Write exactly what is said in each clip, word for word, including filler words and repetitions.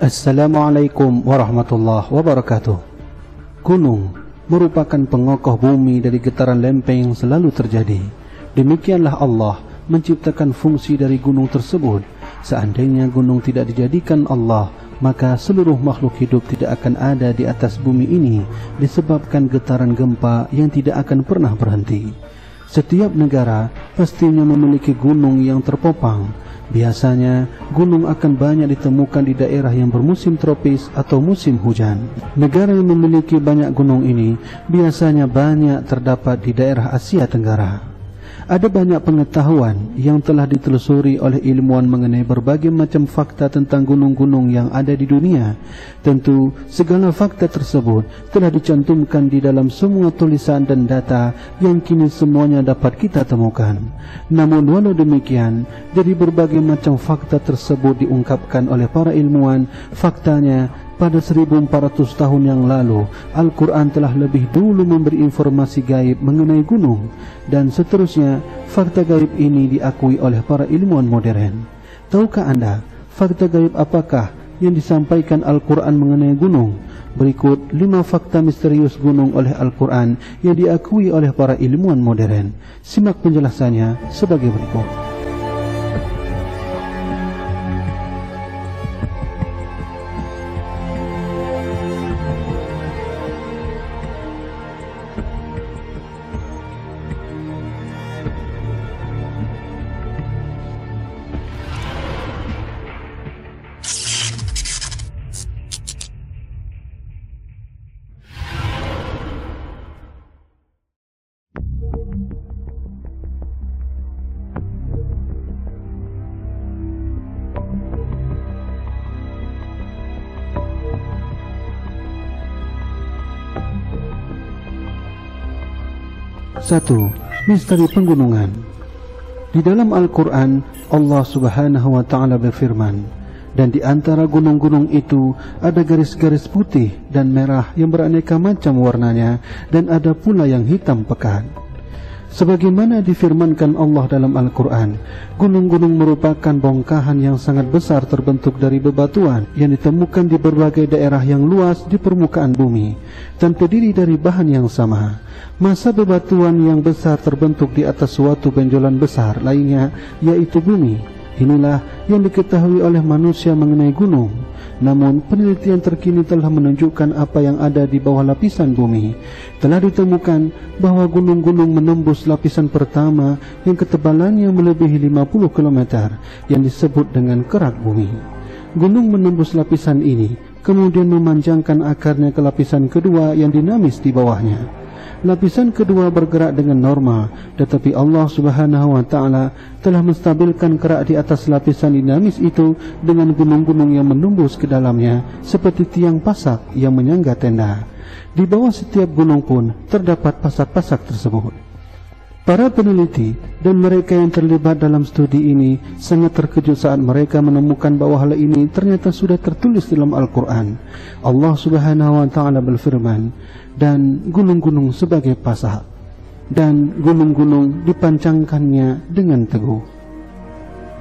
Assalamualaikum warahmatullahi wabarakatuh. Gunung merupakan pengokoh bumi dari getaran lempeng yang selalu terjadi. Demikianlah Allah menciptakan fungsi dari gunung tersebut. Seandainya gunung tidak dijadikan Allah, maka seluruh makhluk hidup tidak akan ada di atas bumi ini, disebabkan getaran gempa yang tidak akan pernah berhenti. Setiap negara pastinya memiliki gunung yang terpopang. Biasanya, gunung akan banyak ditemukan di daerah yang bermusim tropis atau musim hujan. Negara yang memiliki banyak gunung ini biasanya banyak terdapat di daerah Asia Tenggara. Ada banyak pengetahuan yang telah ditelusuri oleh ilmuwan mengenai berbagai macam fakta tentang gunung-gunung yang ada di dunia. Tentu, segala fakta tersebut telah dicantumkan di dalam semua tulisan dan data yang kini semuanya dapat kita temukan. Namun walau demikian, dari berbagai macam fakta tersebut diungkapkan oleh para ilmuwan, faktanya pada seribu empat ratus tahun yang lalu, Al-Qur'an telah lebih dulu memberi informasi gaib mengenai gunung, dan seterusnya, fakta gaib ini diakui oleh para ilmuwan modern. Tahukah Anda, fakta gaib apakah yang disampaikan Al-Qur'an mengenai gunung? Berikut lima fakta misterius gunung oleh Al-Qur'an yang diakui oleh para ilmuwan modern. Simak penjelasannya sebagai berikut. satu. Misteri Penggunungan. Di dalam Al-Qur'an, Allah Subhanahu wa taala berfirman, "Dan di antara gunung-gunung itu ada garis-garis putih dan merah yang beraneka macam warnanya, dan ada pula yang hitam pekat." Sebagaimana difirmankan Allah dalam Al-Qur'an, gunung-gunung merupakan bongkahan yang sangat besar terbentuk dari bebatuan yang ditemukan di berbagai daerah yang luas di permukaan bumi dan terdiri dari bahan yang sama. Massa bebatuan yang besar terbentuk di atas suatu benjolan besar lainnya, yaitu bumi. Inilah yang diketahui oleh manusia mengenai gunung. Namun penelitian terkini telah menunjukkan apa yang ada di bawah lapisan bumi. Telah ditemukan bahwa gunung-gunung menembus lapisan pertama yang ketebalannya melebihi lima puluh kilometer yang disebut dengan kerak bumi. Gunung menembus lapisan ini kemudian memanjangkan akarnya ke lapisan kedua yang dinamis di bawahnya. Lapisan kedua bergerak dengan normal, tetapi Allah Subhanahu wa taala telah menstabilkan kerak di atas lapisan dinamis itu dengan gunung-gunung yang menembus ke dalamnya seperti tiang pasak yang menyangga tenda. Di bawah setiap gunung pun terdapat pasak-pasak tersebut. Para peneliti dan mereka yang terlibat dalam studi ini sangat terkejut saat mereka menemukan bahwa hal ini ternyata sudah tertulis dalam Al-Qur'an. Allah Subhanahu wa taala berfirman, "Dan gunung-gunung sebagai pasak, dan gunung-gunung dipancangkannya dengan teguh.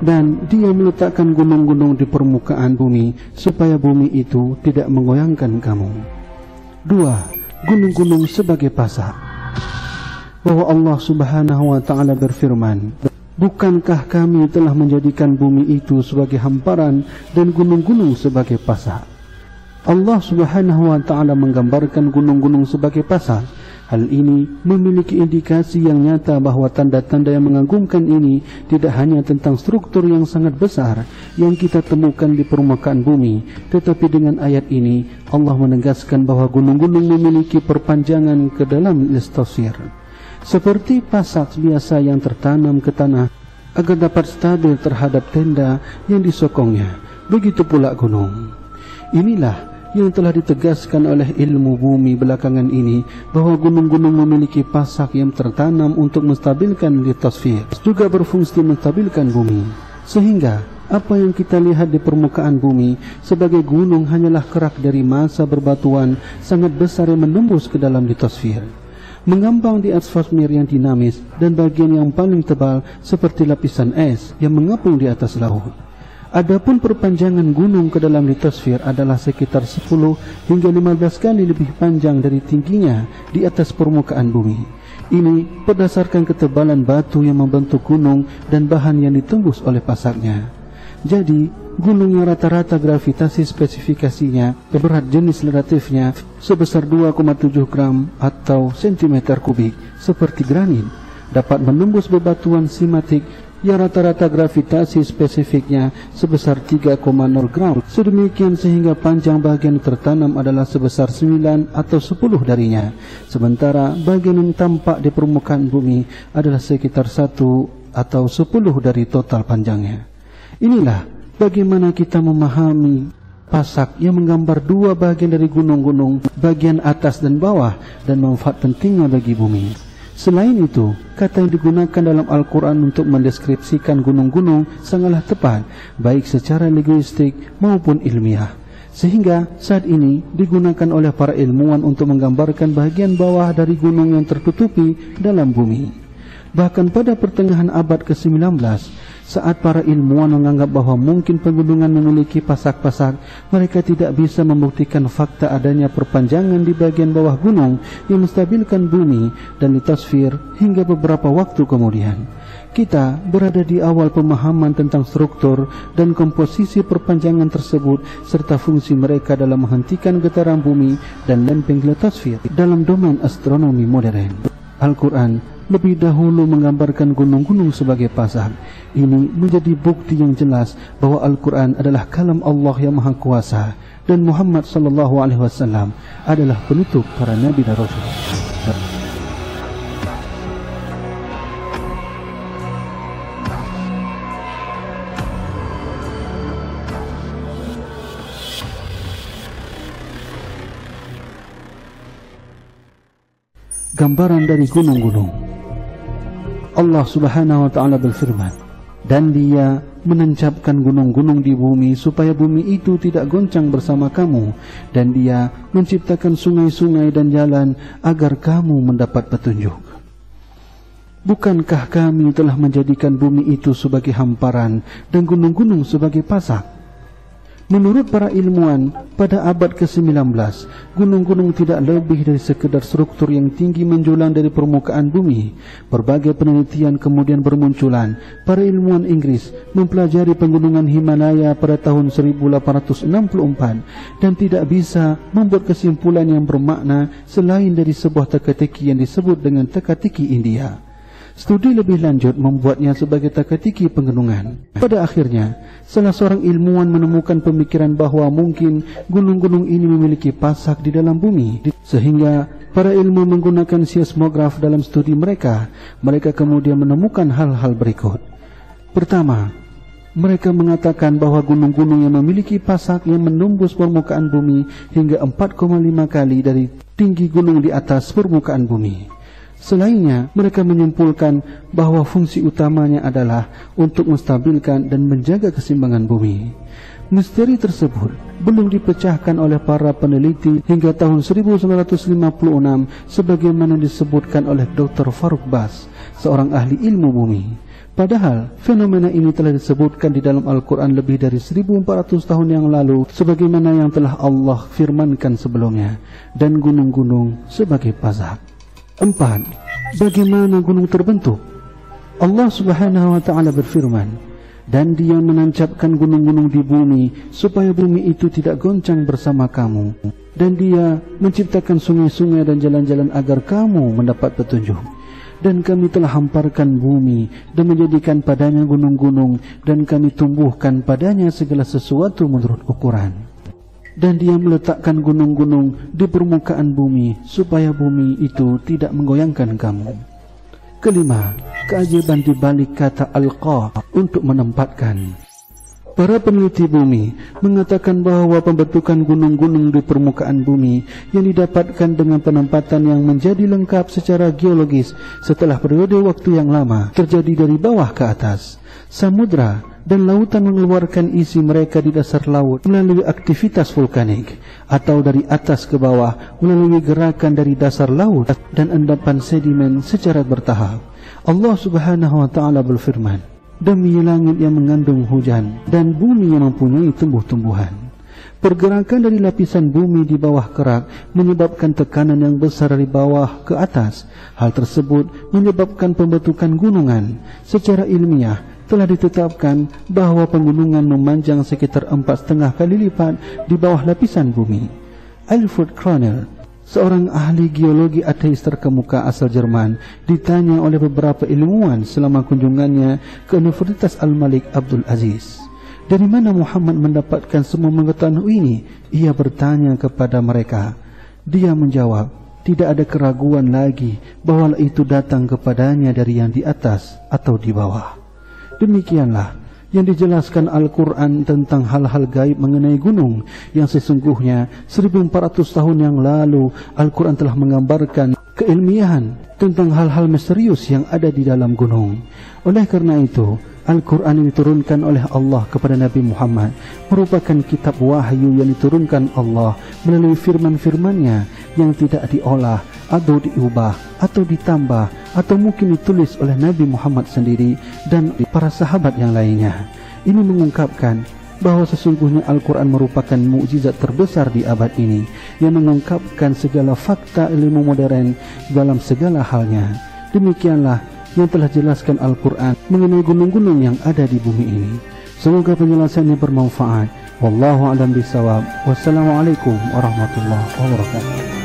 Dan dia meletakkan gunung-gunung di permukaan bumi supaya bumi itu tidak menggoyangkan kamu." dua. Gunung-gunung sebagai pasak. Bahwa Allah Subhanahu wa taala berfirman, "Bukankah kami telah menjadikan bumi itu sebagai hamparan dan gunung-gunung sebagai pasak?" Allah Subhanahu wa taala menggambarkan gunung-gunung sebagai pasak. Hal ini memiliki indikasi yang nyata bahwa tanda-tanda yang mengagumkan ini tidak hanya tentang struktur yang sangat besar yang kita temukan di permukaan bumi, tetapi dengan ayat ini Allah menegaskan bahwa gunung-gunung memiliki perpanjangan ke dalam litosfer, seperti pasak biasa yang tertanam ke tanah agar dapat stabil terhadap tenda yang disokongnya. Begitu pula gunung. Inilah yang telah ditegaskan oleh ilmu bumi belakangan ini, bahwa gunung-gunung memiliki pasak yang tertanam untuk menstabilkan litosfer, juga berfungsi menstabilkan bumi. Sehingga apa yang kita lihat di permukaan bumi sebagai gunung hanyalah kerak dari massa berbatuan sangat besar yang menembus ke dalam litosfer, mengambang di atmosfer yang dinamis, dan bagian yang paling tebal seperti lapisan es yang mengapung di atas laut. Adapun perpanjangan gunung ke dalam litosfer adalah sekitar sepuluh hingga lima belas kali lebih panjang dari tingginya di atas permukaan bumi. Ini berdasarkan ketebalan batu yang membentuk gunung dan bahan yang ditembus oleh pasaknya. Jadi, gunung yang rata-rata gravitasi spesifikasinya, berat jenis relatifnya sebesar dua koma tujuh gram atau sentimeter kubik seperti granit, dapat menembus bebatuan simatik yang rata-rata gravitasi spesifiknya sebesar tiga koma nol gram. Sedemikian sehingga panjang bagian tertanam adalah sebesar sembilan atau sepuluh darinya. Sementara bagian yang tampak di permukaan bumi adalah sekitar satu atau sepuluh dari total panjangnya. Inilah bagaimana kita memahami pasak yang menggambar dua bagian dari gunung-gunung, bagian atas dan bawah, dan manfaat pentingnya bagi bumi. Selain itu, kata yang digunakan dalam Al-Qur'an untuk mendeskripsikan gunung-gunung sangatlah tepat, baik secara linguistik maupun ilmiah. Sehingga saat ini digunakan oleh para ilmuwan untuk menggambarkan bagian bawah dari gunung yang tertutupi dalam bumi. Bahkan pada pertengahan abad ke sembilan belas, saat para ilmuwan menganggap bahwa mungkin pegunungan memiliki pasak-pasak, mereka tidak bisa membuktikan fakta adanya perpanjangan di bagian bawah gunung yang menstabilkan bumi dan litosfer hingga beberapa waktu kemudian. Kita berada di awal pemahaman tentang struktur dan komposisi perpanjangan tersebut serta fungsi mereka dalam menghentikan getaran bumi dan lempeng litosfer dalam domain astronomi modern. Al-Qur'an lebih dahulu menggambarkan gunung-gunung sebagai pasak. Ini menjadi bukti yang jelas bahwa Al-Qur'an adalah kalam Allah yang Maha Kuasa dan Muhammad sallallahu alaihi wasallam adalah penutup para nabi dan rasul. Gambaran dari gunung-gunung. Allah subhanahu wa ta'ala berfirman, dan dia menancapkan gunung-gunung di bumi supaya bumi itu tidak goncang bersama kamu, dan dia menciptakan sungai-sungai dan jalan agar kamu mendapat petunjuk. Bukankah kami telah menjadikan bumi itu sebagai hamparan dan gunung-gunung sebagai pasak? Menurut para ilmuwan, pada abad ke sembilan belas, gunung-gunung tidak lebih dari sekedar struktur yang tinggi menjulang dari permukaan bumi. Berbagai penelitian kemudian bermunculan. Para ilmuwan Inggris mempelajari pegunungan Himalaya pada tahun seribu delapan ratus enam puluh empat dan tidak bisa membuat kesimpulan yang bermakna selain dari sebuah teka-teki yang disebut dengan teka-teki India. Studi lebih lanjut membuatnya sebagai teka-teki pegunungan. Pada akhirnya, salah seorang ilmuwan menemukan pemikiran bahwa mungkin gunung-gunung ini memiliki pasak di dalam bumi. Sehingga para ilmuwan menggunakan seismograf dalam studi mereka. Mereka kemudian menemukan hal-hal berikut. Pertama, mereka mengatakan bahwa gunung-gunung yang memiliki pasak yang menembus permukaan bumi hingga empat koma lima kali dari tinggi gunung di atas permukaan bumi. Selainnya, mereka menyimpulkan bahwa fungsi utamanya adalah untuk menstabilkan dan menjaga keseimbangan bumi. Misteri tersebut belum dipecahkan oleh para peneliti hingga tahun seribu sembilan ratus lima puluh enam sebagaimana disebutkan oleh doktor Faruk Bas, seorang ahli ilmu bumi. Padahal, fenomena ini telah disebutkan di dalam Al-Qur'an lebih dari seribu empat ratus tahun yang lalu sebagaimana yang telah Allah firmankan sebelumnya, dan gunung-gunung sebagai pasak. Empat, bagaimana gunung terbentuk? Allah subhanahu wa ta'ala berfirman, dan dia menancapkan gunung-gunung di bumi supaya bumi itu tidak goncang bersama kamu, dan dia menciptakan sungai-sungai dan jalan-jalan agar kamu mendapat petunjuk. Dan kami telah hamparkan bumi dan menjadikan padanya gunung-gunung, dan kami tumbuhkan padanya segala sesuatu menurut ukuran. Dan dia meletakkan gunung-gunung di permukaan bumi supaya bumi itu tidak menggoyangkan kamu. Kelima, keajaiban dibalik kata alqa untuk menempatkan. Para peneliti bumi mengatakan bahwa pembentukan gunung-gunung di permukaan bumi yang didapatkan dengan penempatan yang menjadi lengkap secara geologis setelah periode waktu yang lama terjadi dari bawah ke atas. Samudra dan lautan mengeluarkan isi mereka di dasar laut melalui aktivitas vulkanik, atau dari atas ke bawah melalui gerakan dari dasar laut dan endapan sedimen secara bertahap. Allah subhanahu wa ta'ala berfirman, demi langit yang mengandung hujan dan bumi yang mempunyai tumbuh-tumbuhan. Pergerakan dari lapisan bumi di bawah kerak menyebabkan tekanan yang besar dari bawah ke atas. Hal tersebut menyebabkan pembentukan gunungan. Secara ilmiah telah ditetapkan bahwa pegunungan memanjang sekitar empat setengah kali lipat di bawah lapisan bumi. Alfred Kroner, seorang ahli geologi ateis terkemuka asal Jerman, ditanya oleh beberapa ilmuwan selama kunjungannya ke Universitas Al-Malik Abdul Aziz, dari mana Muhammad mendapatkan semua pengetahuan ini? Ia bertanya kepada mereka. Dia menjawab, tidak ada keraguan lagi bahwa itu datang kepadanya dari yang di atas atau di bawah. Demikianlah yang dijelaskan Al-Qur'an tentang hal-hal gaib mengenai gunung, yang sesungguhnya seribu empat ratus tahun yang lalu Al-Qur'an telah menggambarkan keilmiahan tentang hal-hal misterius yang ada di dalam gunung. Oleh karena itu, Al-Qur'an yang diturunkan oleh Allah kepada Nabi Muhammad merupakan kitab wahyu yang diturunkan Allah melalui firman-firman-Nya yang tidak diolah atau diubah atau ditambah atau mungkin ditulis oleh Nabi Muhammad sendiri dan para sahabat yang lainnya. Ini mengungkapkan bahwa sesungguhnya Al-Qur'an merupakan mukjizat terbesar di abad ini yang mengungkapkan segala fakta ilmu modern dalam segala halnya. Demikianlah yang telah jelaskan Al-Qur'an mengenai gunung-gunung yang ada di bumi ini. Semoga penjelasannya bermanfaat. Wallahu a'lam bishawab. Wassalamualaikum warahmatullahi wabarakatuh.